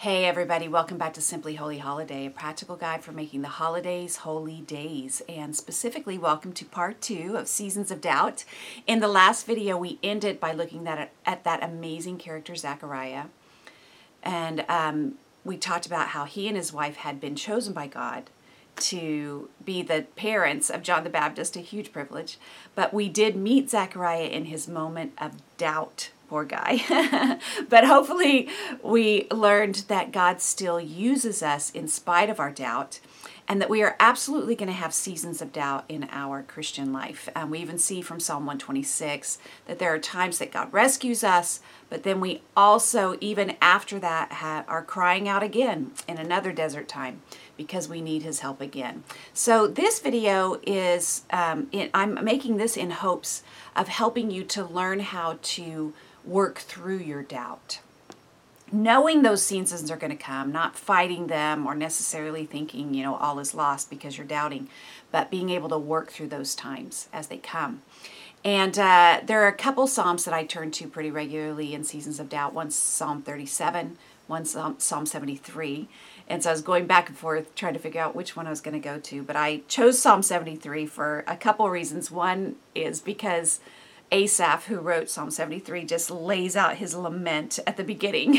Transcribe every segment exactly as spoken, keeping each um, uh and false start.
Hey everybody, welcome back to Simply Holy Holiday, a practical guide for making the holidays holy days, and specifically welcome to part two of Seasons of Doubt. In the last video, we ended by looking at, at that amazing character, Zachariah, and um, we talked about how he and his wife had been chosen by God to be the parents of John the Baptist, a huge privilege, but we did meet Zachariah in his moment of doubt. Poor guy. But hopefully we learned that God still uses us in spite of our doubt, and that we are absolutely going to have seasons of doubt in our Christian life. Um, we even see from Psalm one twenty-six that there are times that God rescues us, but then we also, even after that, ha- are crying out again in another desert time because we need his help again. So this video is, um, in, I'm making this in hopes of helping you to learn how to work through your doubt. Knowing those seasons are going to come, not fighting them or necessarily thinking, you know, all is lost because you're doubting, but being able to work through those times as they come. And uh, there are a couple Psalms that I turn to pretty regularly in seasons of doubt. One's Psalm thirty-seven, one's Psalm seventy-three. And so I was going back and forth trying to figure out which one I was going to go to, but I chose Psalm seventy-three for a couple reasons. One is because Asaph, who wrote Psalm seventy-three, just lays out his lament at the beginning.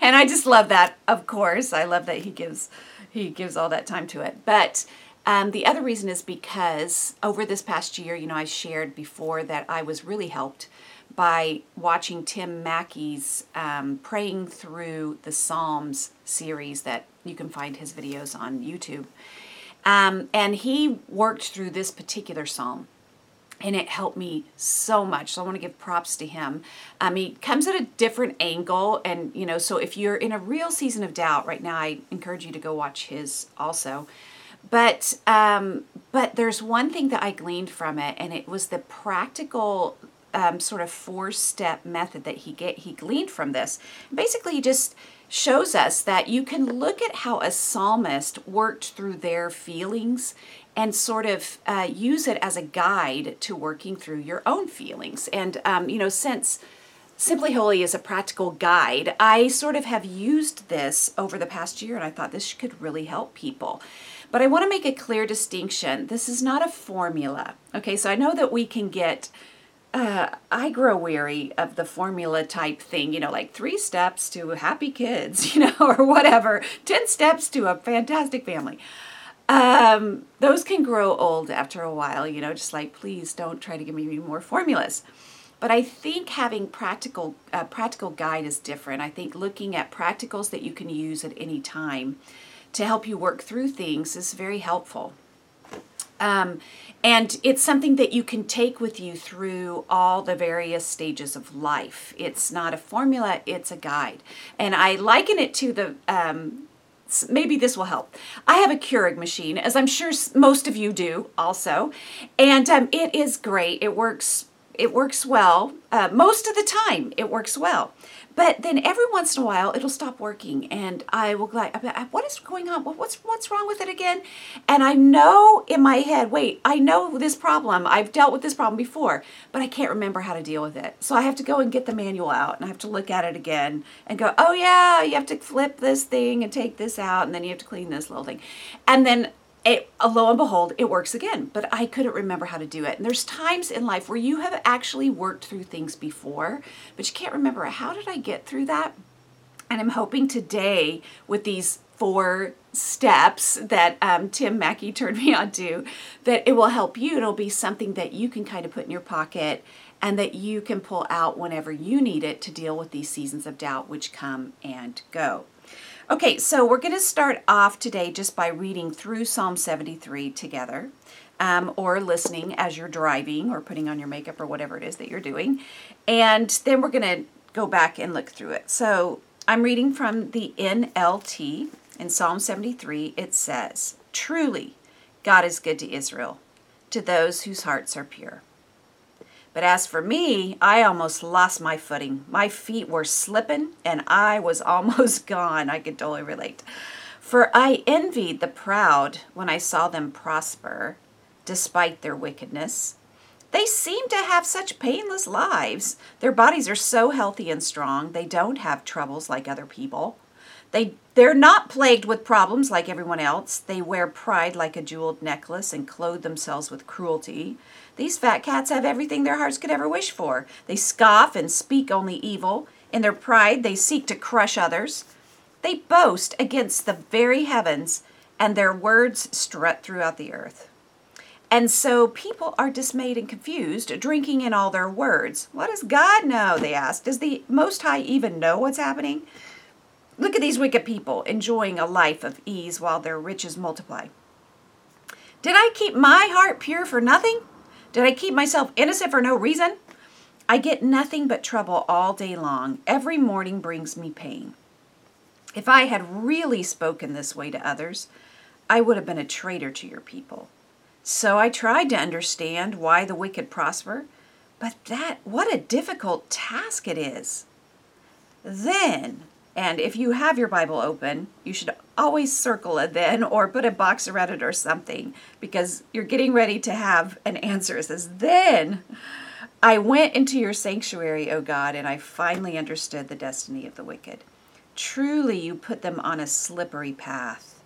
And I just love that, of course. I love that he gives he gives all that time to it. But um, the other reason is because over this past year, you know, I shared before that I was really helped by watching Tim Mackie's um, Praying Through the Psalms series that you can find his videos on YouTube. Um, and he worked through this particular psalm. And it helped me so much. So I want to give props to him. Um, he comes at a different angle. And, you know, so if you're in a real season of doubt right now, I encourage you to go watch his also. But um, but there's one thing that I gleaned from it, and it was the practical um, sort of four-step method that he get, he gleaned from this. Basically, he just shows us that you can look at how a psalmist worked through their feelings and sort of uh, use it as a guide to working through your own feelings. And, um, you know, since Simply Holy is a practical guide, I sort of have used this over the past year, and I thought this could really help people. But I want to make a clear distinction. This is not a formula. Okay, so I know that we can get Uh, I grow weary of the formula type thing, you know, like three steps to happy kids, you know, or whatever, ten steps to a fantastic family. Um, those can grow old after a while, you know, just like, please don't try to give me more formulas. But I think having practical, uh, practical guide is different. I think looking at practicals that you can use at any time to help you work through things is very helpful. Um, and it's something that you can take with you through all the various stages of life. It's not a formula, it's a guide. And I liken it to the, um, maybe this will help. I have a Keurig machine, as I'm sure most of you do also. And um, it is great. It works It works well. Uh, most of the time, it works well. But then every once in a while, it'll stop working. And I will like, what is going on? What's what's wrong with it again? And I know in my head, wait, I know this problem. I've dealt with this problem before, but I can't remember how to deal with it. So I have to go and get the manual out, and I have to look at it again and go, oh yeah, you have to flip this thing and take this out, and then you have to clean this little thing. And then It, lo and behold, it works again, but I couldn't remember how to do it. And there's times in life where you have actually worked through things before, but you can't remember, how did I get through that? And I'm hoping today with these four steps that um, Tim Mackie turned me on to, that it will help you. It'll be something that you can kind of put in your pocket and that you can pull out whenever you need it to deal with these seasons of doubt, which come and go. Okay, so we're going to start off today just by reading through Psalm seventy-three together, um, or listening as you're driving or putting on your makeup or whatever it is that you're doing. And then we're going to go back and look through it. So I'm reading from the N L T. In Psalm seventy-three, it says, "Truly, God is good to Israel, to those whose hearts are pure. But as for me, I almost lost my footing. My feet were slipping, and I was almost gone." I could totally relate. "For I envied the proud when I saw them prosper, despite their wickedness. They seem to have such painless lives. Their bodies are so healthy and strong. They don't have troubles like other people. They, they're not plagued with problems like everyone else. They wear pride like a jeweled necklace and clothe themselves with cruelty. These fat cats have everything their hearts could ever wish for. They scoff and speak only evil. In their pride, they seek to crush others. They boast against the very heavens, and their words strut throughout the earth. And so people are dismayed and confused, drinking in all their words. What does God know, they ask. Does the Most High even know what's happening? Look at these wicked people enjoying a life of ease while their riches multiply. Did I keep my heart pure for nothing? Did I keep myself innocent for no reason? I get nothing but trouble all day long. Every morning brings me pain. If I had really spoken this way to others, I would have been a traitor to your people. So I tried to understand why the wicked prosper, but that, what a difficult task it is. Then, and if you have your Bible open, you should always circle a then or put a box around it or something, because you're getting ready to have an answer. It says, then I went into your sanctuary, O God, and I finally understood the destiny of the wicked. Truly, you put them on a slippery path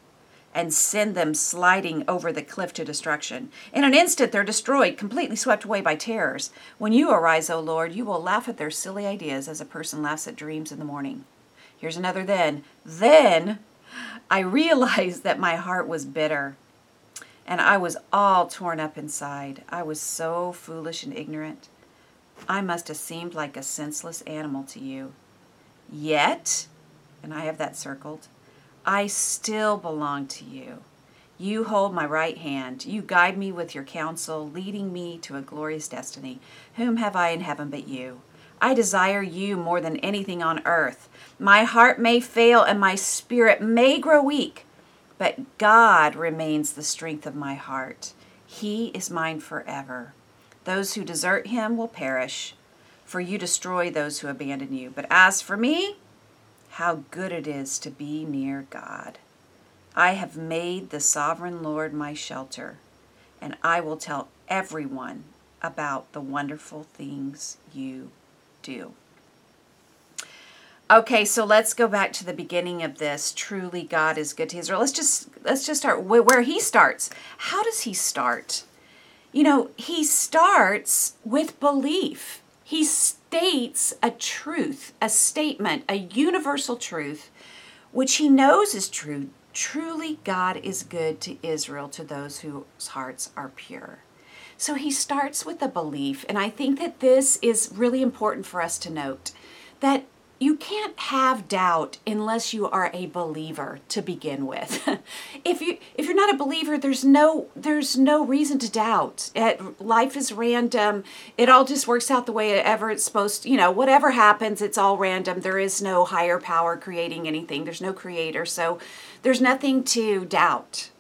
and send them sliding over the cliff to destruction. In an instant, they're destroyed, completely swept away by terrors. When you arise, O Lord, you will laugh at their silly ideas as a person laughs at dreams in the morning. Here's another then. Then I realized that my heart was bitter, and I was all torn up inside. I was so foolish and ignorant. I must have seemed like a senseless animal to you. Yet, and I have that circled, I still belong to you. You hold my right hand. You guide me with your counsel, leading me to a glorious destiny. Whom have I in heaven but you? I desire you more than anything on earth. My heart may fail and my spirit may grow weak, but God remains the strength of my heart. He is mine forever. Those who desert him will perish, for you destroy those who abandon you. But as for me, how good it is to be near God. I have made the sovereign Lord my shelter, and I will tell everyone about the wonderful things you do. Okay, so let's go back to the beginning of this. Truly, God is good to Israel. Let's just let's just start where he starts. How does he start? You know, he starts with belief. He states a truth, a statement, a universal truth, which he knows is true. Truly, God is good to Israel, to those whose hearts are pure. So he starts with a belief, and I think that this is really important for us to note, that you can't have doubt unless you are a believer to begin with. If you if you're not a believer, there's no there's no reason to doubt. It, life is random. It all just works out the way ever it's supposed to. You know, whatever happens, it's all random. There is no higher power creating anything. There's no creator, so there's nothing to doubt.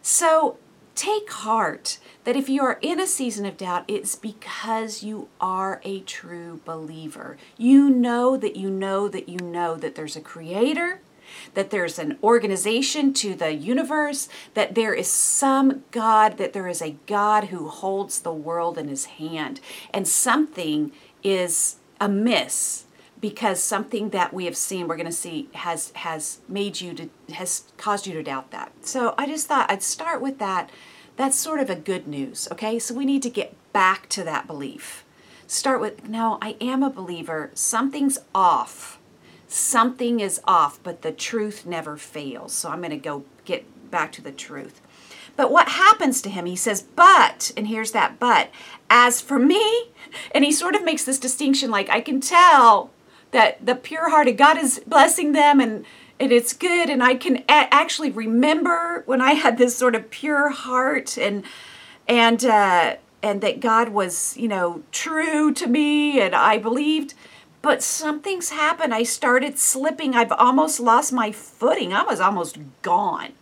So take heart that if you are in a season of doubt, it's because you are a true believer. You know that you know that you know that there's a creator, that there's an organization to the universe, that there is some God, that there is a God who holds the world in his hand. And something is amiss because something that we have seen, we're going to see, has has made you to, has caused you to doubt that. So I just thought I'd start with that. That's sort of a good news, okay? So we need to get back to that belief. Start with, no, I am a believer. Something's off. Something is off, but the truth never fails. So I'm going to go get back to the truth. But what happens to him? He says, but, and here's that but, as for me, and he sort of makes this distinction, like I can tell that the pure heart of God is blessing them, and And it's good, and I can a- actually remember when I had this sort of pure heart, and and uh, and that God was, you know, true to me, and I believed. But something's happened. I started slipping. I've almost lost my footing. I was almost gone.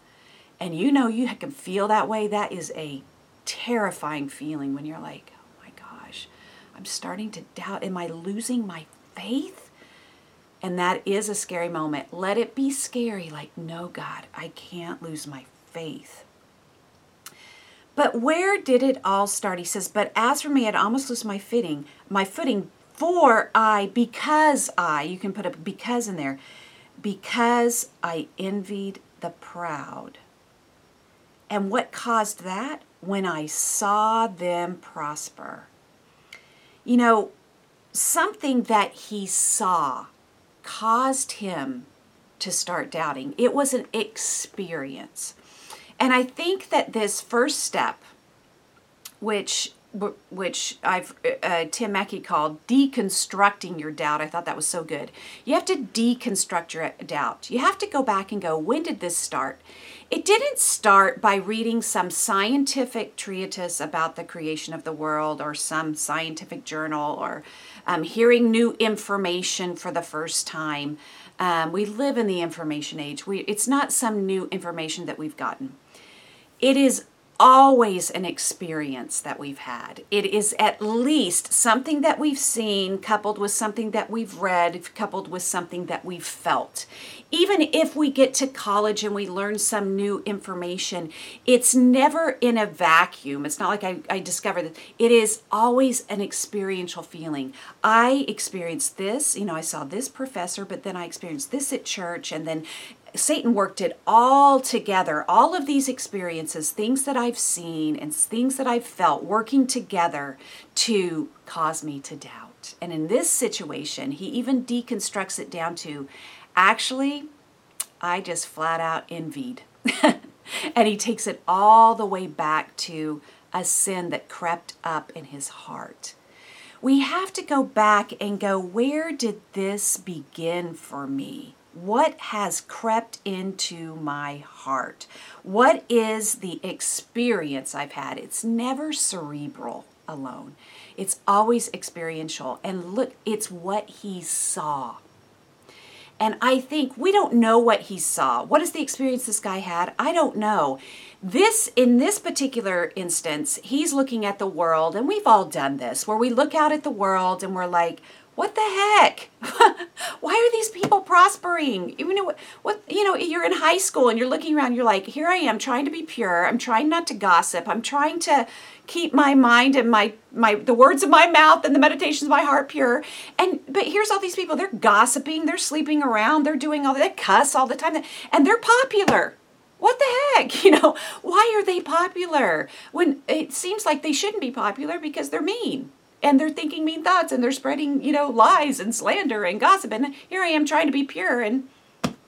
And you know, you can feel that way. That is a terrifying feeling when you're like, oh my gosh, I'm starting to doubt. Am I losing my faith? And that is a scary moment. Let it be scary. Like, no, God, I can't lose my faith. But where did it all start? He says, but as for me, I'd almost lose my footing, my footing for I, because I, you can put a because in there, because I envied the proud. And what caused that? When I saw them prosper. You know, something that he saw caused him to start doubting. It was an experience. And I think that this first step, which which I've uh, Tim Mackie called deconstructing your doubt. I thought that was so good. You have to deconstruct your doubt. You have to go back and go, when did this start? It didn't start by reading some scientific treatise about the creation of the world or some scientific journal or um, hearing new information for the first time. Um, we live in the information age. We, it's not some new information that we've gotten. It is always an experience that we've had. It is at least something that we've seen, coupled with something that we've read, coupled with something that we've felt. Even if we get to college and we learn some new information, it's never in a vacuum. It's not like I, I discovered it. It is always an experiential feeling. I experienced this, you know, I saw this professor, but then I experienced this at church, and then Satan worked it all together. All of these experiences, things that I've seen and things that I've felt, working together to cause me to doubt. And in this situation, he even deconstructs it down to, actually, I just flat out envied. And he takes it all the way back to a sin that crept up in his heart. We have to go back and go, where did this begin for me? What has crept into my heart? What is the experience I've had? It's never cerebral alone. It's always experiential. And look, it's what he saw. And I think we don't know what he saw. What is the experience this guy had? I don't know. This, in this particular instance, he's looking at the world, and we've all done this, where we look out at the world and we're like, what the heck? Why are these people prospering? You know, what, you know, you're in high school and you're looking around, you're like, here I am trying to be pure. I'm trying not to gossip. I'm trying to keep my mind and my, my the words of my mouth and the meditations of my heart pure. And but here's all these people, they're gossiping, they're sleeping around, they're doing all that, they cuss all the time, and they're popular. What the heck? You know, why are they popular? When it seems like they shouldn't be popular because they're mean. And they're thinking mean thoughts, and they're spreading, you know, lies and slander and gossip. And here I am trying to be pure, and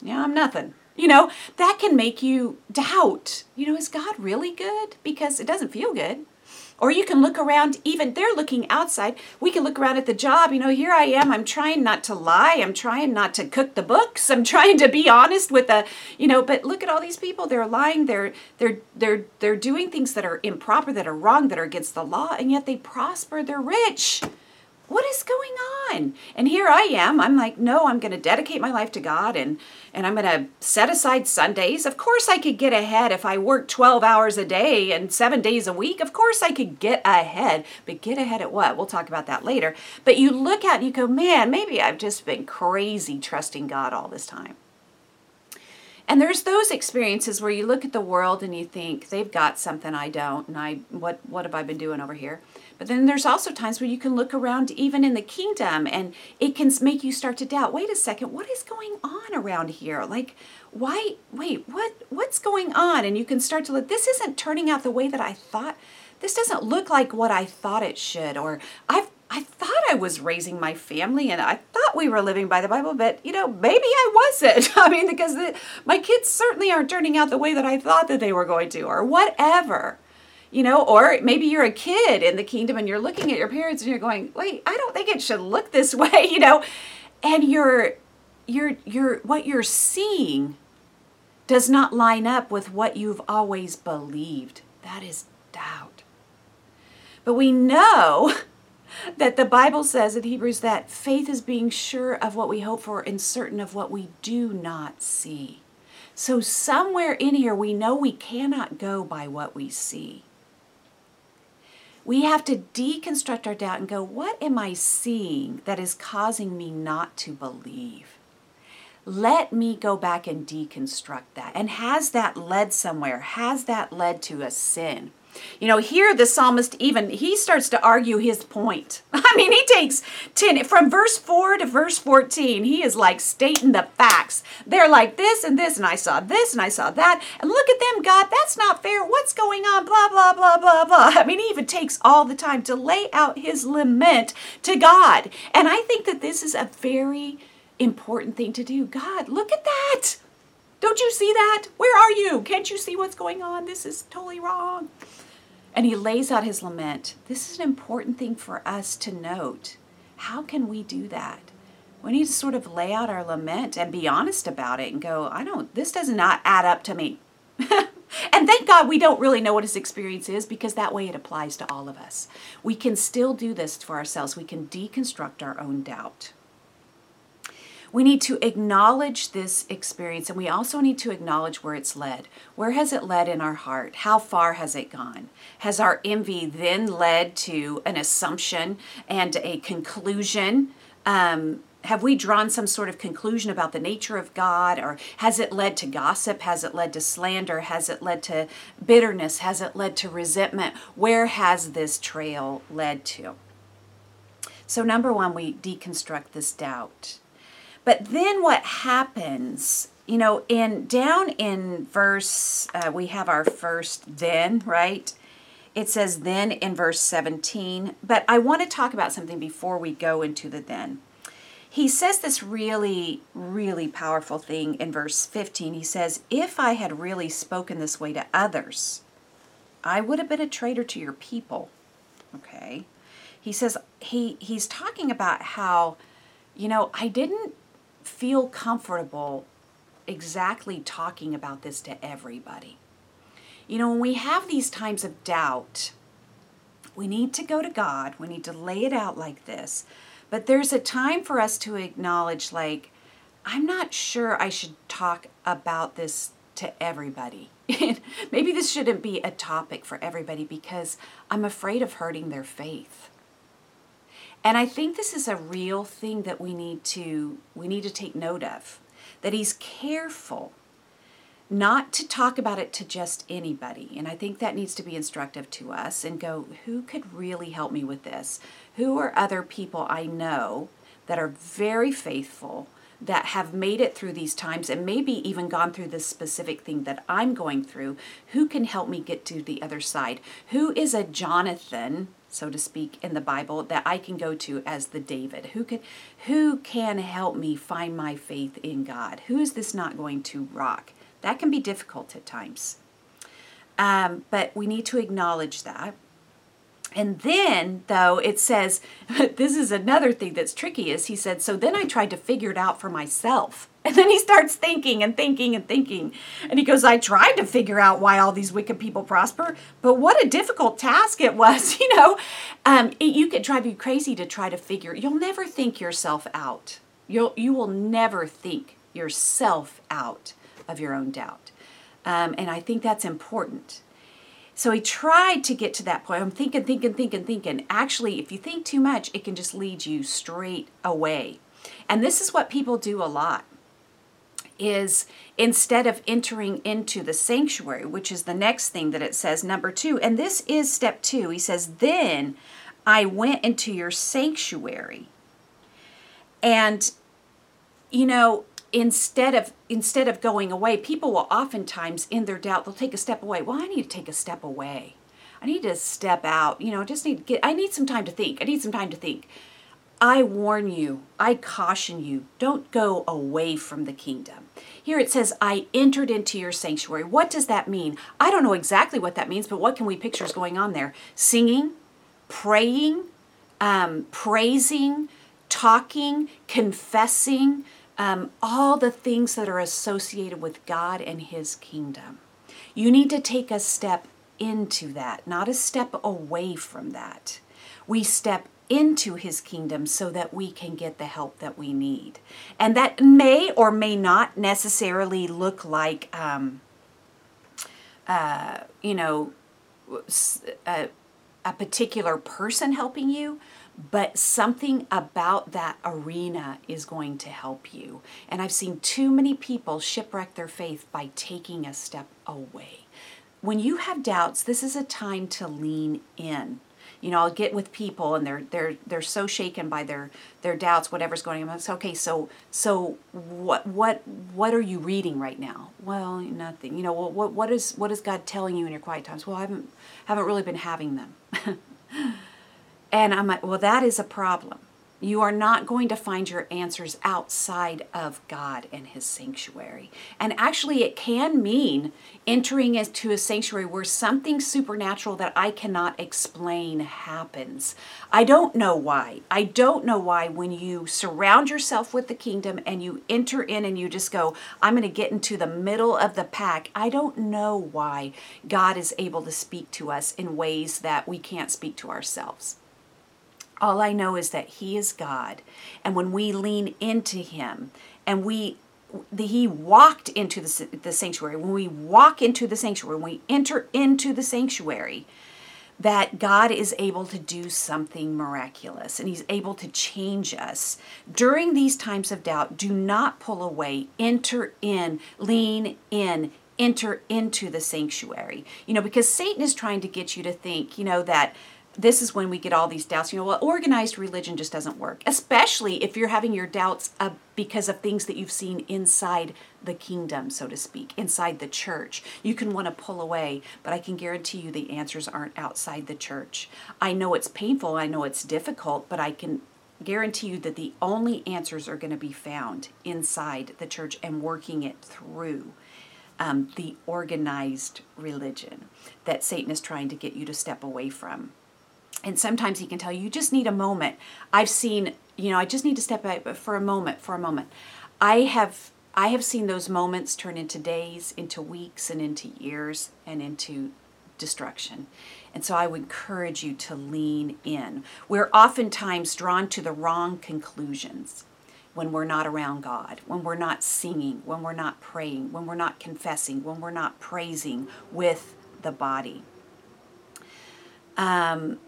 yeah, I'm nothing. You know, that can make you doubt. You know, is God really good? Because it doesn't feel good. Or you can look around, even they're looking outside. We can look around at the job. You know, here I am. I'm trying not to lie. I'm trying not to cook the books. I'm trying to be honest with the, you know, but look at all these people. They're lying. They're, they're, they're, they're doing things that are improper, that are wrong, that are against the law, and yet they prosper. They're rich. What is going on? And here I am. I'm like, no, I'm going to dedicate my life to God, and, and I'm going to set aside Sundays. Of course I could get ahead if I worked twelve hours a day and seven days a week. Of course I could get ahead, but get ahead at what? We'll talk about that later. But you look out and you go, man, maybe I've just been crazy trusting God all this time. And there's those experiences where you look at the world and you think, they've got something I don't, and I what what have I been doing over here? But then there's also times where you can look around even in the kingdom, and it can make you start to doubt, wait a second, what is going on around here? Like, why, wait, what what's going on? And you can start to look, this isn't turning out the way that I thought. This doesn't look like what I thought it should, or I've I thought I was raising my family, and I thought we were living by the Bible, but, you know, maybe I wasn't. I mean, because the, my kids certainly aren't turning out the way that I thought that they were going to, or whatever, you know, or maybe you're a kid in the kingdom and you're looking at your parents and you're going, wait, I don't think it should look this way, you know, and you're, you're, you're, what you're seeing does not line up with what you've always believed. That is doubt. But we know that the Bible says in Hebrews that faith is being sure of what we hope for and certain of what we do not see. So somewhere in here, we know we cannot go by what we see. We have to deconstruct our doubt and go, what am I seeing that is causing me not to believe? Let me go back and deconstruct that. And has that led somewhere? Has that led to a sin? You know, here the psalmist, even he starts to argue his point. I mean, he takes ten from verse four to verse fourteen. He is like stating the facts. They're like this and this, and I saw this and I saw that, and look at them, God. That's not fair. What's going on? Blah blah blah blah blah. I mean, he even takes all the time to lay out his lament to God, and I think that this is a very important thing to do. God, look at that. Don't you see that? Where are you? Can't you see what's going on? This is totally wrong. And he lays out his lament. This is an important thing for us to note. How can we do that? We need to sort of lay out our lament and be honest about it and go, I don't, this does not add up to me. And thank God we don't really know what his experience is, because that way it applies to all of us. We can still do this for ourselves. We can deconstruct our own doubt. We need to acknowledge this experience, and we also need to acknowledge where it's led. Where has it led in our heart? How far has it gone? Has our envy then led to an assumption and a conclusion? Um, have we drawn some sort of conclusion about the nature of God? Or has it led to gossip? Has it led to slander? Has it led to bitterness? Has it led to resentment? Where has this trail led to? So number one, we deconstruct this doubt. But then what happens, you know, in down in verse, uh, we have our first then, right? It says then in verse seventeen. But I want to talk about something before we go into the then. He says this really, really powerful thing in verse fifteen. He says, if I had really spoken this way to others, I would have been a traitor to your people. Okay. He says, he he's talking about how, you know, I didn't feel comfortable exactly talking about this to everybody. You know, when we have these times of doubt, we need to go to God. We need to lay it out like this. But there's a time for us to acknowledge, like, I'm not sure I should talk about this to everybody. Maybe this shouldn't be a topic for everybody, because I'm afraid of hurting their faith. And I think this is a real thing that we need to we need to take note of, that he's careful not to talk about it to just anybody. And I think that needs to be instructive to us and go, who could really help me with this? Who are other people I know that are very faithful, that have made it through these times and maybe even gone through this specific thing that I'm going through? Who can help me get to the other side? Who is a Jonathan, so to speak, in the Bible, that I can go to as the David? Who can, who can help me find my faith in God? Who is this not going to rock? That can be difficult at times. Um, but we need to acknowledge that. And then, though, it says, this is another thing that's tricky, is he said, so then I tried to figure it out for myself. And then he starts thinking and thinking and thinking. And he goes, I tried to figure out why all these wicked people prosper, but what a difficult task it was, you know. Um, it, you could drive you crazy to try to figure. You'll never think yourself out. You'll, you will never think yourself out of your own doubt. Um, and I think that's important. So he tried to get to that point. I'm thinking, thinking, thinking, thinking. Actually, if you think too much, it can just lead you straight away. And this is what people do a lot, is instead of entering into the sanctuary, which is the next thing that it says, number two, and this is step two. He says, then I went into your sanctuary. And, you know, Instead of instead of going away, people will oftentimes, in their doubt, they'll take a step away. Well, I need to take a step away. I need to step out. You know, I just need to get, I need some time to think. I need some time to think. I warn you, I caution you, don't go away from the kingdom. Here it says, I entered into your sanctuary. What does that mean? I don't know exactly what that means, but what can we picture is going on there? Singing, praying, um, praising, talking, confessing, Um, all the things that are associated with God and his kingdom. You need to take a step into that, not a step away from that. We step into his kingdom so that we can get the help that we need. And that may or may not necessarily look like, um, uh, you know, a, a particular person helping you, but something about that arena is going to help you. And I've seen too many people shipwreck their faith by taking a step away. when you have doubts, this is a time to lean in. You know, I'll get with people and they're they're they're so shaken by their their doubts, whatever's going on. It's okay, so so what what what are you reading right now? Well, nothing. You know, well, what what is what is God telling you in your quiet times? Well, I haven't haven't really been having them. And I'm like, well, that is a problem. You are not going to find your answers outside of God and His sanctuary. And actually, it can mean entering into a sanctuary where something supernatural that I cannot explain happens. I don't know why. I don't know why when you surround yourself with the kingdom and you enter in and you just go, I'm going to get into the middle of the pack. I don't know why God is able to speak to us in ways that we can't speak to ourselves. All I know is that He is God, and when we lean into Him, and we, the, He walked into the, the sanctuary, when we walk into the sanctuary, when we enter into the sanctuary, that God is able to do something miraculous, and He's able to change us. During these times of doubt, do not pull away, enter in, lean in, enter into the sanctuary. You know, because Satan is trying to get you to think, you know, that this is when we get all these doubts. You know, well, organized religion just doesn't work, especially if you're having your doubts uh, because of things that you've seen inside the kingdom, so to speak, inside the church. You can want to pull away, but I can guarantee you the answers aren't outside the church. I know it's painful. I know it's difficult, but I can guarantee you that the only answers are going to be found inside the church and working it through um, the organized religion that Satan is trying to get you to step away from. And sometimes he can tell you, you just need a moment. I've seen, you know, I just need to step back for a moment, for a moment. I have I have seen those moments turn into days, into weeks, and into years, and into destruction. And so I would encourage you to lean in. We're oftentimes drawn to the wrong conclusions when we're not around God, when we're not singing, when we're not praying, when we're not confessing, when we're not praising with the body. Um...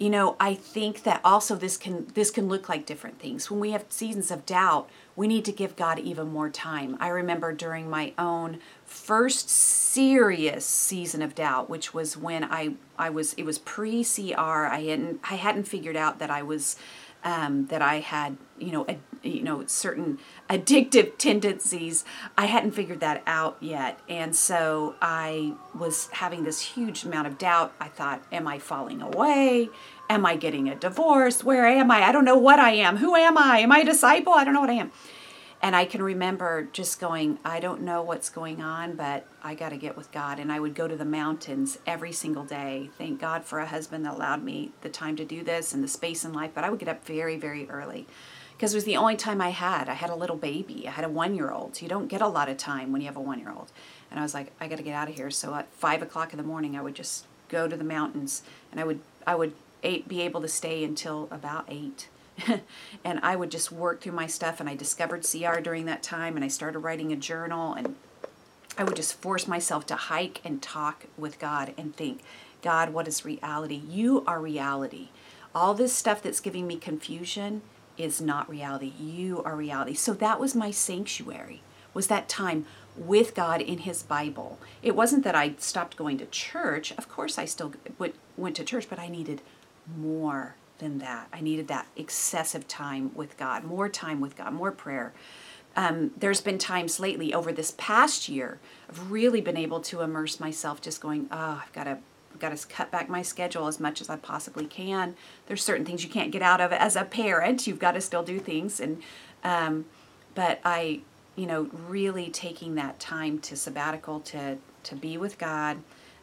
You know, I think that also this can this can look like different things. When we have seasons of doubt, we need to give God even more time. I remember during my own first serious season of doubt, which was when I, I was it was pre-C R. I hadn't I hadn't figured out that I was um, that I had you know a, you know certain addictive tendencies. I hadn't figured that out yet, and so I was having this huge amount of doubt. I thought, am I falling away? Am I getting a divorce? Where am I? I don't know what I am. Who am I? Am I a disciple? I don't know what I am. And I can remember just going, I don't know what's going on, but I got to get with God. And I would go to the mountains every single day. Thank God for a husband that allowed me the time to do this and the space in life. But I would get up very, very early because it was the only time I had. I had a little baby. I had a one-year-old. So you don't get a lot of time when you have a one-year-old. And I was like, I got to get out of here. So at five o'clock in the morning, I would just go to the mountains. And I would, I would be able to stay until about eight. And I would just work through my stuff, and I discovered C R during that time, and I started writing a journal, and I would just force myself to hike and talk with God and think, God, what is reality? You are reality. All this stuff that's giving me confusion is not reality. You are reality. So that was my sanctuary, was that time with God in His Bible. It wasn't that I stopped going to church. Of course I still went to church, but I needed more than that. I needed that excessive time with God, more time with God, more prayer. Um, there's been times lately over this past year, I've really been able to immerse myself just going, oh, I've got to I've got to cut back my schedule as much as I possibly can. There's certain things you can't get out of as a parent. You've got to still do things. And um, but I, you know, really taking that time to sabbatical, to, to be with God.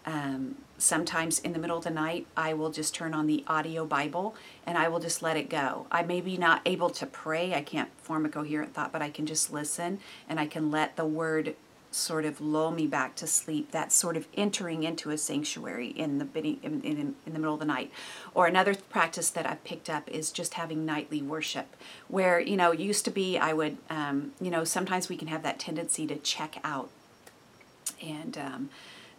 Um, sometimes in the middle of the night, I will just turn on the audio Bible and I will just let it go. I may be not able to pray. I can't form a coherent thought, but I can just listen and I can let the word sort of lull me back to sleep. That's sort of entering into a sanctuary in the in, in, in the middle of the night. Or another practice that I've picked up is just having nightly worship, where, you know, used to be I would, um, you know, sometimes we can have that tendency to check out and, um,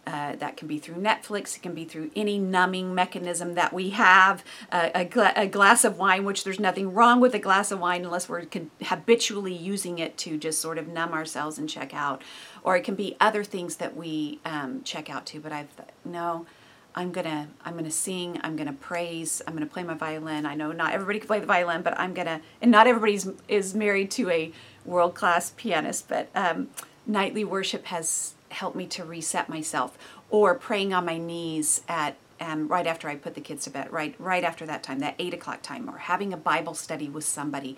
Uh, that can be through Netflix. It can be through any numbing mechanism that we have. Uh, a, gla- a glass of wine, which there's nothing wrong with a glass of wine unless we're con- habitually using it to just sort of numb ourselves and check out. Or it can be other things that we um, check out to. But I've th- no, I'm gonna I'm gonna sing. I'm gonna praise. I'm gonna play my violin. I know not everybody can play the violin, but I'm gonna. And not everybody's is married to a world-class pianist. But um, nightly worship has help me to reset myself, or praying on my knees at um, right after I put the kids to bed, right right after that time, that eight o'clock time, or having a Bible study with somebody,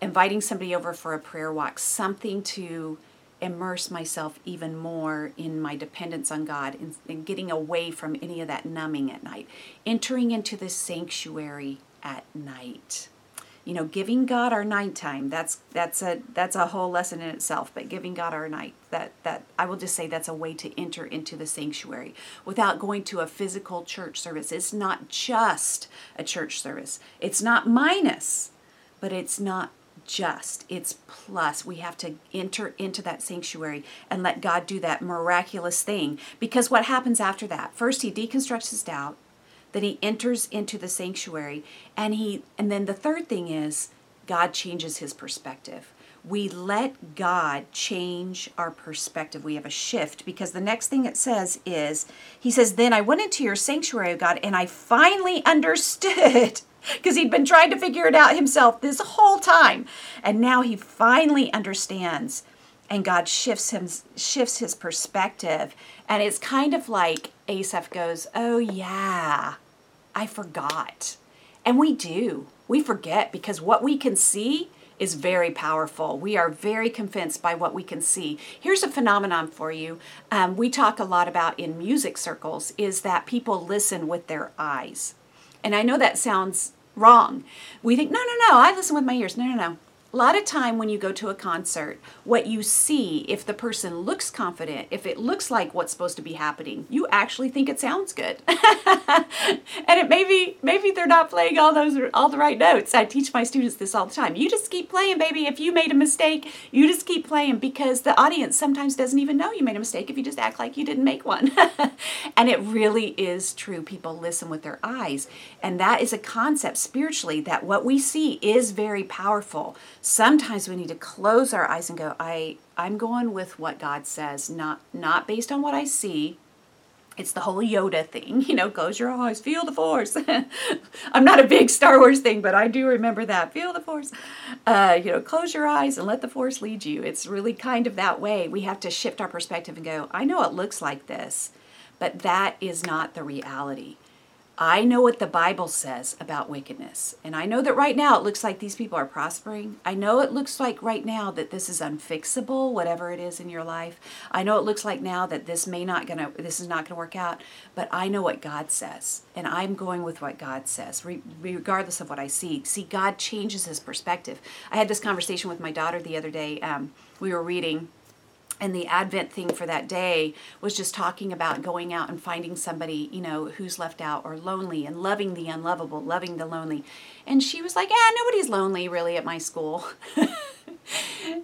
inviting somebody over for a prayer walk, something to immerse myself even more in my dependence on God, and, and getting away from any of that numbing at night, entering into the sanctuary at night. You know, giving God our nighttime, that's that's a that's a whole lesson in itself, but giving God our night, that that I will just say that's a way to enter into the sanctuary without going to a physical church service. It's not just a church service. It's not minus, but it's not just. It's plus. We have to enter into that sanctuary and let God do that miraculous thing. Because what happens after that? First, he deconstructs his doubt. Then he enters into the sanctuary, and he and then the third thing is God changes his perspective. We let God change our perspective. We have a shift, because the next thing it says is, he says, then I went into your sanctuary, O God, and I finally understood, because he'd been trying to figure it out himself this whole time. And now he finally understands, and God shifts him, shifts his perspective. And it's kind of like Asaph goes, oh yeah, I forgot. And we do. We forget, because what we can see is very powerful. We are very convinced by what we can see. Here's a phenomenon for you. Um, we talk a lot about in music circles is that people listen with their eyes. And I know that sounds wrong. We think, no, no, no, I listen with my ears. No, no, no. A lot of time when you go to a concert, what you see, if the person looks confident, if it looks like what's supposed to be happening, you actually think it sounds good. And it maybe maybe they're not playing all those all the right notes. I teach my students this all the time. You just keep playing, baby. If you made a mistake, you just keep playing, because the audience sometimes doesn't even know you made a mistake if you just act like you didn't make one. And it really is true. People listen with their eyes. And that is a concept spiritually, that what we see is very powerful. Sometimes we need to close our eyes and go, I, I'm going with what God says, not not based on what I see. It's the whole Yoda thing, you know, close your eyes, feel the force. I'm not a big Star Wars thing, but I do remember that, feel the force. Uh, you know, close your eyes and let the force lead you. It's really kind of that way. We have to shift our perspective and go, I know it looks like this, but that is not the reality. I know what the Bible says about wickedness. And I know that right now it looks like these people are prospering. I know it looks like right now that this is unfixable, whatever it is in your life. I know it looks like now that this may not gonna this is not gonna work out, but I know what God says, and I'm going with what God says, re- regardless of what I see. See, God changes his perspective. I had this conversation with my daughter the other day. Um, we were reading, and the Advent thing for that day was just talking about going out and finding somebody, you know, who's left out or lonely, and loving the unlovable, loving the lonely. And she was like, yeah, nobody's lonely really at my school.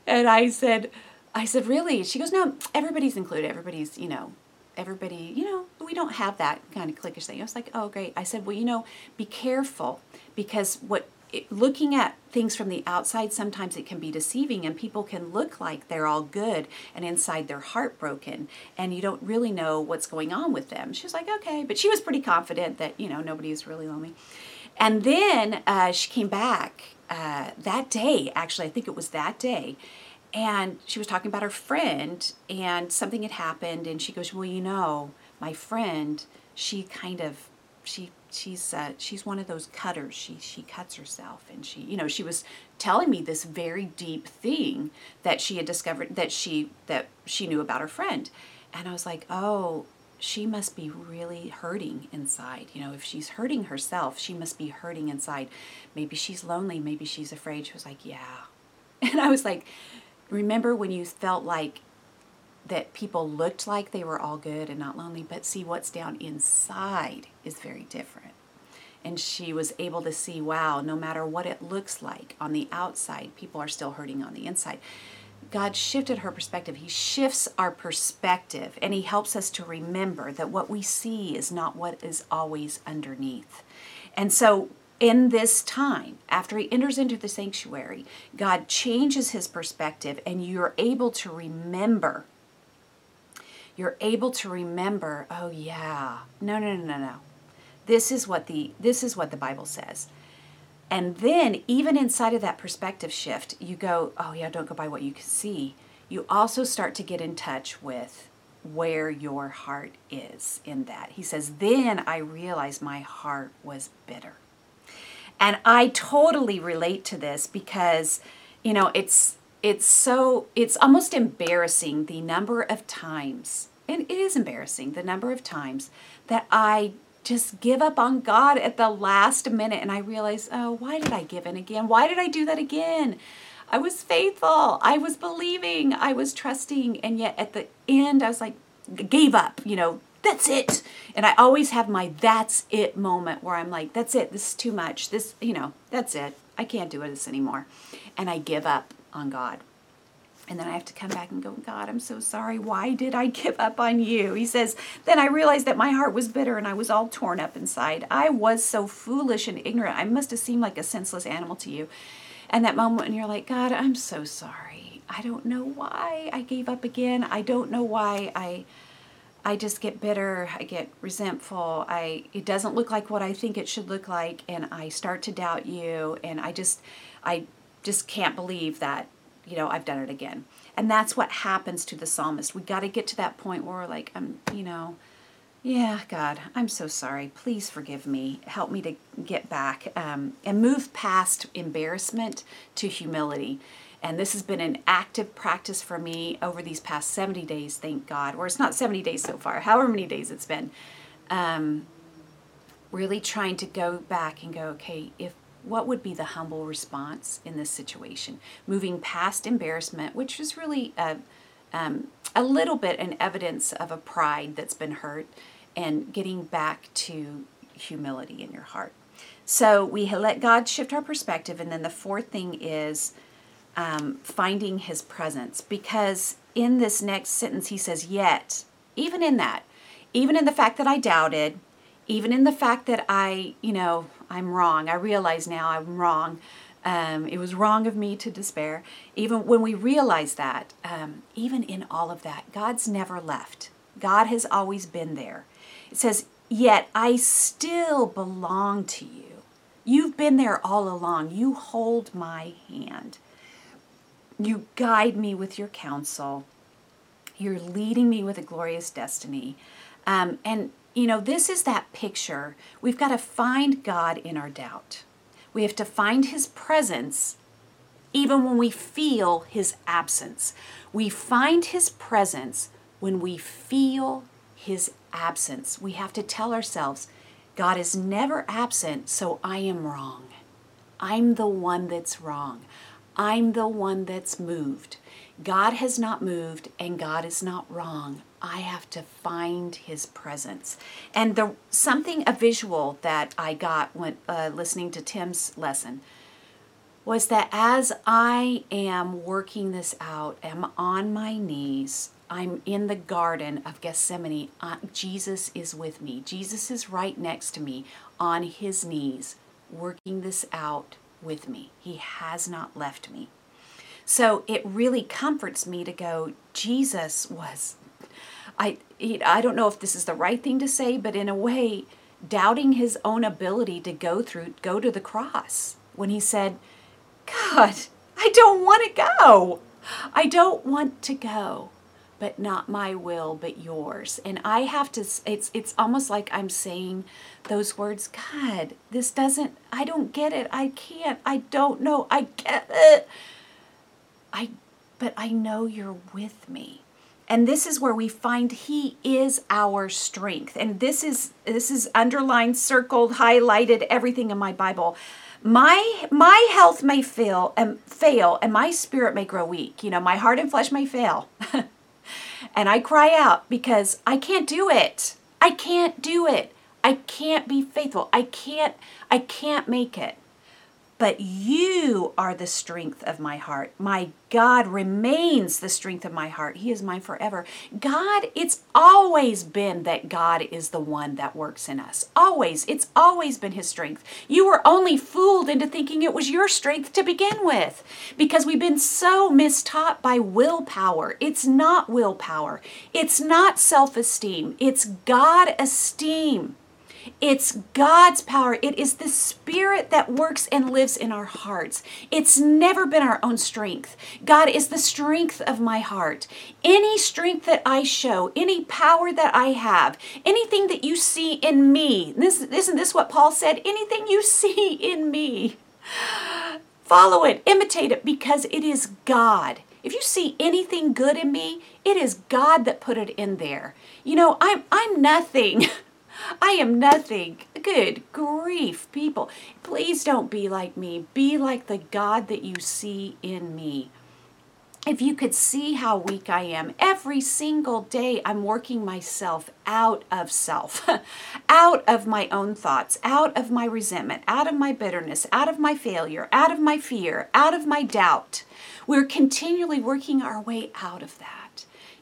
And I said, I said, really? She goes, no, everybody's included. Everybody's, you know, everybody, you know, we don't have that kind of cliquish thing. I was like, oh, great. I said, well, you know, be careful, because what It, looking at things from the outside, sometimes it can be deceiving, and people can look like they're all good and inside they're heartbroken, and you don't really know what's going on with them. She was like, okay, but she was pretty confident that, you know, nobody is really lonely. And then uh, she came back uh, that day, actually, I think it was that day, and she was talking about her friend, and something had happened, and she goes, well, you know, my friend, she kind of, she She's uh, she's one of those cutters. She she cuts herself, and she you know she was telling me this very deep thing that she had discovered, that she that she knew about her friend, and I was like, oh, she must be really hurting inside. You know, if she's hurting herself, she must be hurting inside. Maybe she's lonely. Maybe she's afraid. She was like, yeah, and I was like, remember when you felt like that people looked like they were all good and not lonely, but see, what's down inside is very different. And she was able to see, wow, no matter what it looks like on the outside, people are still hurting on the inside. God shifted her perspective. He shifts our perspective, and he helps us to remember that what we see is not what is always underneath. And so in this time, after he enters into the sanctuary, God changes his perspective, and you're able to remember. You're able to remember, oh yeah, no, no, no, no, no. This is what the this is what the Bible says. And then even inside of that perspective shift, you go, oh yeah, don't go by what you can see. You also start to get in touch with where your heart is in that. He says, then I realized my heart was bitter. And I totally relate to this because, you know, it's it's so, it's almost embarrassing the number of times, and it is embarrassing the number of times that I just give up on God at the last minute, and I realize, oh, why did I give in again? Why did I do that again? I was faithful. I was believing. I was trusting. And yet at the end, I was like, gave up, you know, that's it. And I always have my that's it moment where I'm like, that's it. This is too much. This, you know, that's it. I can't do this anymore. And I give up on God. And then I have to come back and go, God, I'm so sorry. Why did I give up on you? He says, then I realized that my heart was bitter and I was all torn up inside. I was so foolish and ignorant. I must have seemed like a senseless animal to you. And that moment when you're like, God, I'm so sorry. I don't know why I gave up again. I don't know why I I just get bitter. I get resentful. I it doesn't look like what I think it should look like. And I start to doubt you. And I just I just can't believe that. You know, I've done it again. And that's what happens to the psalmist. We got to get to that point where we're like, I'm, you know, yeah, God, I'm so sorry. Please forgive me. Help me to get back um, and move past embarrassment to humility. And this has been an active practice for me over these past seventy days, thank God. Or it's not seventy days so far, however many days it's been. Um, really trying to go back and go, okay, if what would be the humble response in this situation? Moving past embarrassment, which is really a, um, a little bit an evidence of a pride that's been hurt, and getting back to humility in your heart. So we let God shift our perspective, and then the fourth thing is um, finding his presence, because in this next sentence he says, yet, even in that, even in the fact that I doubted, even in the fact that I, you know, I'm wrong. I realize now I'm wrong. Um, it was wrong of me to despair. Even when we realize that, um, even in all of that, God's never left. God has always been there. It says, yet I still belong to you. You've been there all along. You hold my hand. You guide me with your counsel. You're leading me with a glorious destiny. Um, and You know, this is that picture. We've got to find God in our doubt. We have to find his presence even when we feel his absence. We find his presence when we feel his absence. We have to tell ourselves, God is never absent, so I am wrong. I'm the one that's wrong. I'm the one that's moved. God has not moved, and God is not wrong. I have to find his presence. And the something, a visual that I got when uh, listening to Tim's lesson was that as I am working this out, I'm on my knees, I'm in the Garden of Gethsemane, uh, Jesus is with me. Jesus is right next to me on his knees, working this out with me. He has not left me. So it really comforts me to go, Jesus was... I I don't know if this is the right thing to say, but in a way, doubting his own ability to go through, go to the cross, when he said, God, I don't want to go. I don't want to go, but not my will, but yours. And I have to, it's, it's almost like I'm saying those words, God, this doesn't, I don't get it. I can't, I don't know. I get it. I, but I know you're with me. And this is where we find he is our strength. And this is this is underlined, circled, highlighted, everything in my Bible. My my health may fail and fail, and my spirit may grow weak. You know, my heart and flesh may fail. And I cry out because I can't do it. I can't do it. I can't be faithful. I can't I can't make it. But you are the strength of my heart. My God remains the strength of my heart. He is mine forever. God, it's always been that God is the one that works in us. Always. It's always been his strength. You were only fooled into thinking it was your strength to begin with, because we've been so mistaught by willpower. It's not willpower. It's not self-esteem. It's God esteem. It's God's power. It is the Spirit that works and lives in our hearts. It's never been our own strength. God is the strength of my heart. Any strength that I show, any power that I have, anything that you see in me, this, isn't this what Paul said? Anything you see in me, follow it, imitate it, because it is God. If you see anything good in me, it is God that put it in there. You know, I'm, I'm nothing. I am nothing. Good grief, people. Please don't be like me. Be like the God that you see in me. If you could see how weak I am, every single day I'm working myself out of self, out of my own thoughts, out of my resentment, out of my bitterness, out of my failure, out of my fear, out of my doubt. We're continually working our way out of that.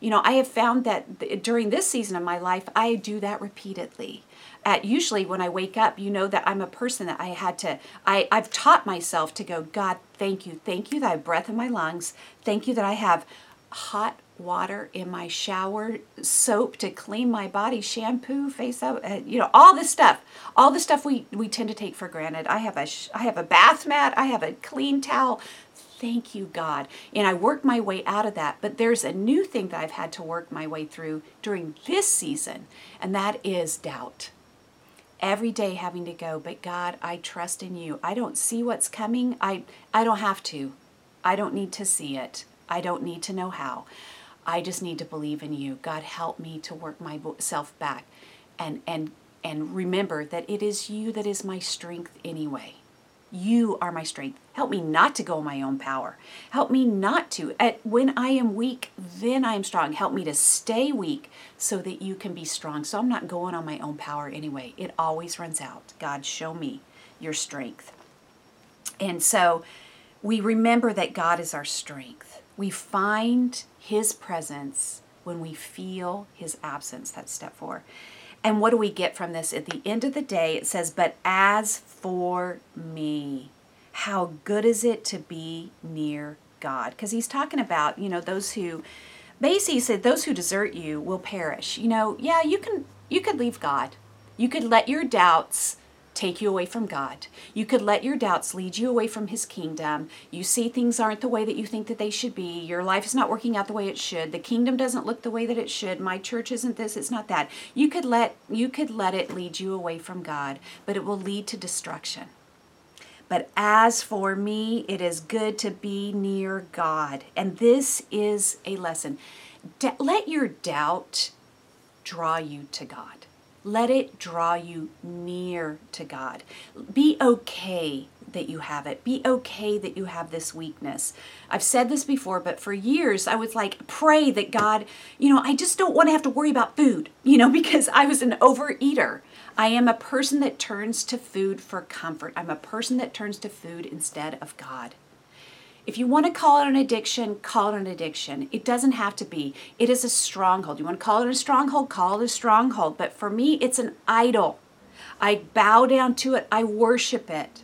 You know, I have found that during this season of my life, I do that repeatedly. At usually when I wake up, you know that I'm a person that I had to, I, I've taught myself to go, God, thank you. Thank you that I have breath in my lungs. Thank you that I have hot water in my shower, soap to clean my body, shampoo, face up, uh, you know, all this stuff. All the stuff we, we tend to take for granted. I have a sh- I have a bath mat. I have a clean towel. Thank you, God. And I worked my way out of that. But there's a new thing that I've had to work my way through during this season, and that is doubt. Every day having to go, but God, I trust in you. I don't see what's coming. I, I don't have to. I don't need to see it. I don't need to know how. I just need to believe in you. God, help me to work myself back and, and, and remember that it is you that is my strength anyway. You are my strength. Help me not to go in my own power. Help me not to. At, when I am weak, then I am strong. Help me to stay weak so that you can be strong. So I'm not going on my own power anyway. It always runs out. God, show me your strength. And so we remember that God is our strength. We find his presence when we feel his absence. That's step four. And what do we get from this? At the end of the day, it says, but as for me, how good is it to be near God? Because he's talking about, you know, those who, basically he said, those who desert you will perish. You know, yeah, you can, you could leave God. You could let your doubts take you away from God. You could let your doubts lead you away from his kingdom. You see things aren't the way that you think that they should be. Your life is not working out the way it should. The kingdom doesn't look the way that it should. My church isn't this, it's not that. You could let you could let it lead you away from God, but it will lead to destruction. But as for me, it is good to be near God. And this is a lesson. D- let your doubt draw you to God. Let it draw you near to God. Be okay that you have it. Be okay that you have this weakness. I've said this before, but for years I was like, pray that God, you know, I just don't want to have to worry about food, you know, because I was an overeater. I am a person that turns to food for comfort. I'm a person that turns to food instead of God. If you want to call it an addiction, call it an addiction. It doesn't have to be. It is a stronghold. You want to call it a stronghold, call it a stronghold. But for me, it's an idol. I bow down to it. I worship it.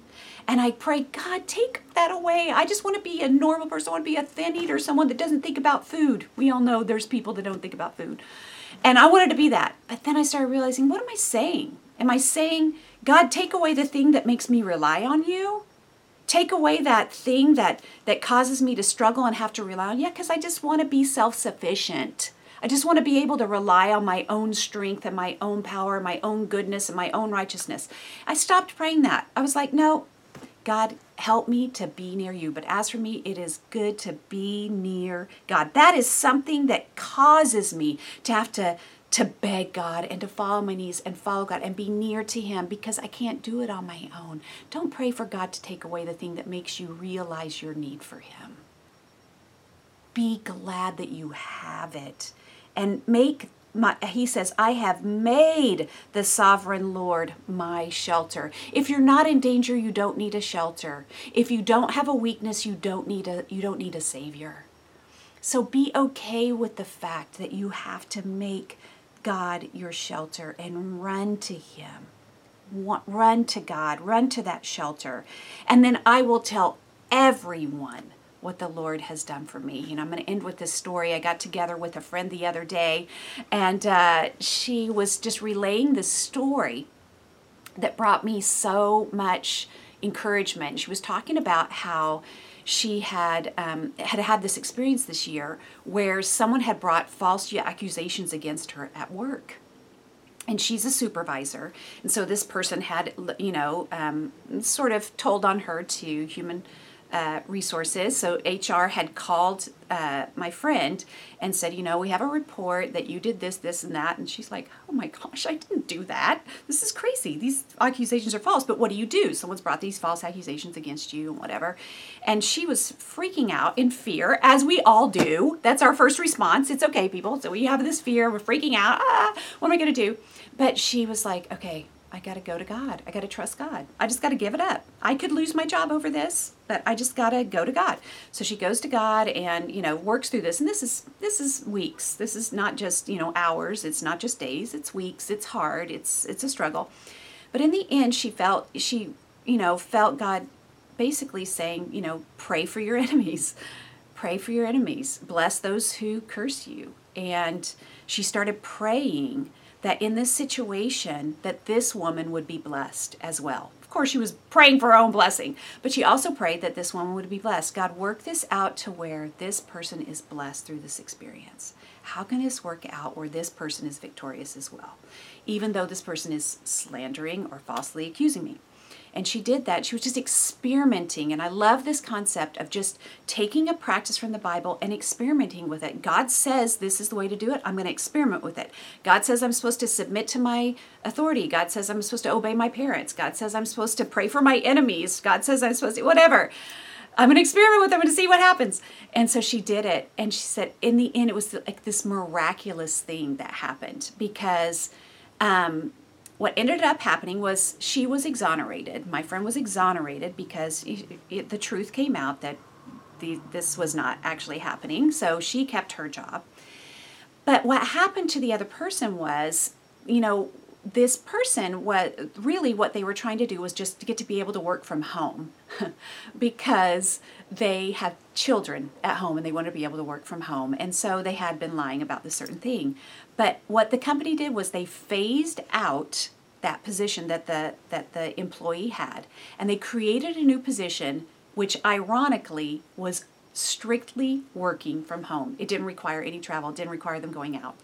And I pray, God, take that away. I just want to be a normal person. I want to be a thin eater, someone that doesn't think about food. We all know there's people that don't think about food. And I wanted to be that. But then I started realizing, what am I saying? Am I saying, God, take away the thing that makes me rely on you? Take away that thing that, that causes me to struggle and have to rely on. Yeah, because I just want to be self-sufficient. I just want to be able to rely on my own strength and my own power, and my own goodness and my own righteousness. I stopped praying that. I was like, no, God, help me to be near you. But as for me, it is good to be near God. That is something that causes me to have to, to beg God and to fall on my knees and follow God and be near to him, because I can't do it on my own. Don't pray for God to take away the thing that makes you realize your need for him. Be glad that you have it and make My, he says, I have made the sovereign Lord my shelter. If you're not in danger, you don't need a shelter. If you don't have a weakness, you don't need a, you don't need a savior. So be okay with the fact that you have to make God your shelter and run to him. Run to God, run to that shelter. And then I will tell everyone what the Lord has done for me. You know, I'm going to end with this story. I got together with a friend the other day, and uh, she was just relaying this story that brought me so much encouragement. She was talking about how she had um, had had this experience this year where someone had brought false accusations against her at work. And she's a supervisor, and so this person had, you know, um, sort of told on her to human Uh, resources. So H R had called uh, my friend and said, you know, we have a report that you did this, this, and that. And she's like, oh my gosh, I didn't do that. This is crazy. These accusations are false, but what do you do? Someone's brought these false accusations against you and whatever. And she was freaking out in fear, as we all do. That's our first response. It's okay, people. So we have this fear. We're freaking out. Ah, what am I going to do? But she was like, okay, I got to go to God. I got to trust God. I just got to give it up. I could lose my job over this, but I just got to go to God. So she goes to God and, you know, works through this. And this is this is weeks. This is not just, you know, hours. It's not just days. It's weeks. It's hard. It's it's a struggle. But in the end, she felt she, you know, felt God basically saying, you know, pray for your enemies. Pray for your enemies. Bless those who curse you. And she started praying that in this situation, that this woman would be blessed as well. Of course, she was praying for her own blessing, but she also prayed that this woman would be blessed. God, work this out to where this person is blessed through this experience. How can this work out where this person is victorious as well, even though this person is slandering or falsely accusing me? And she did that. She was just experimenting. And I love this concept of just taking a practice from the Bible and experimenting with it. God says this is the way to do it. I'm going to experiment with it. God says I'm supposed to submit to my authority. God says I'm supposed to obey my parents. God says I'm supposed to pray for my enemies. God says I'm supposed to whatever. I'm going to experiment with them to see what happens. And so she did it. And she said in the end, it was like this miraculous thing that happened because um what ended up happening was she was exonerated. My friend was exonerated because it, the truth came out that the, this was not actually happening. So she kept her job. But what happened to the other person was, you know, this person was really what they were trying to do was just to get to be able to work from home because they have children at home and they want to be able to work from home. And so they had been lying about this certain thing. But what the company did was they phased out that position that the that the employee had, and they created a new position, which ironically was strictly working from home. It didn't require any travel, didn't require them going out.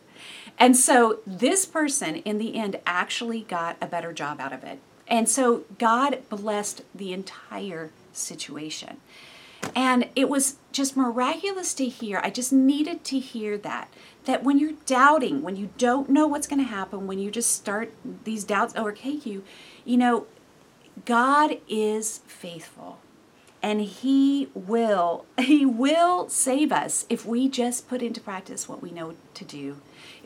And so this person in the end actually got a better job out of it. And so God blessed the entire situation. And it was just miraculous to hear. I just needed to hear that, that when you're doubting, when you don't know what's going to happen, when you just start these doubts overtake you, you know, God is faithful. And he will, he will save us if we just put into practice what we know to do.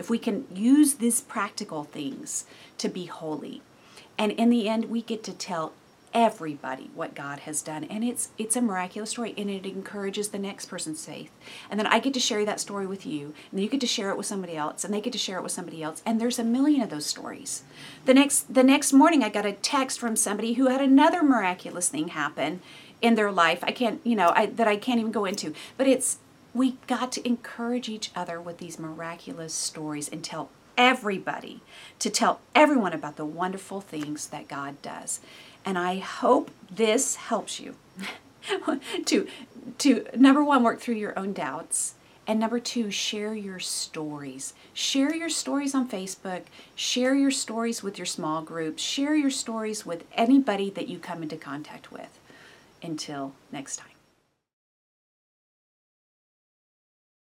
If we can use these practical things to be holy. And in the end, we get to tell everybody what God has done. And it's it's a miraculous story, and it encourages the next person's faith. And then I get to share that story with you, and then you get to share it with somebody else, and they get to share it with somebody else. And there's a million of those stories. The next the next morning, I got a text from somebody who had another miraculous thing happen in their life. I can't, you know, I, that I can't even go into. But it's, we got to encourage each other with these miraculous stories and tell everybody, to tell everyone about the wonderful things that God does. And I hope this helps you to, to, number one, work through your own doubts. And number two, share your stories. Share your stories on Facebook. Share your stories with your small groups. Share your stories with anybody that you come into contact with. Until next time.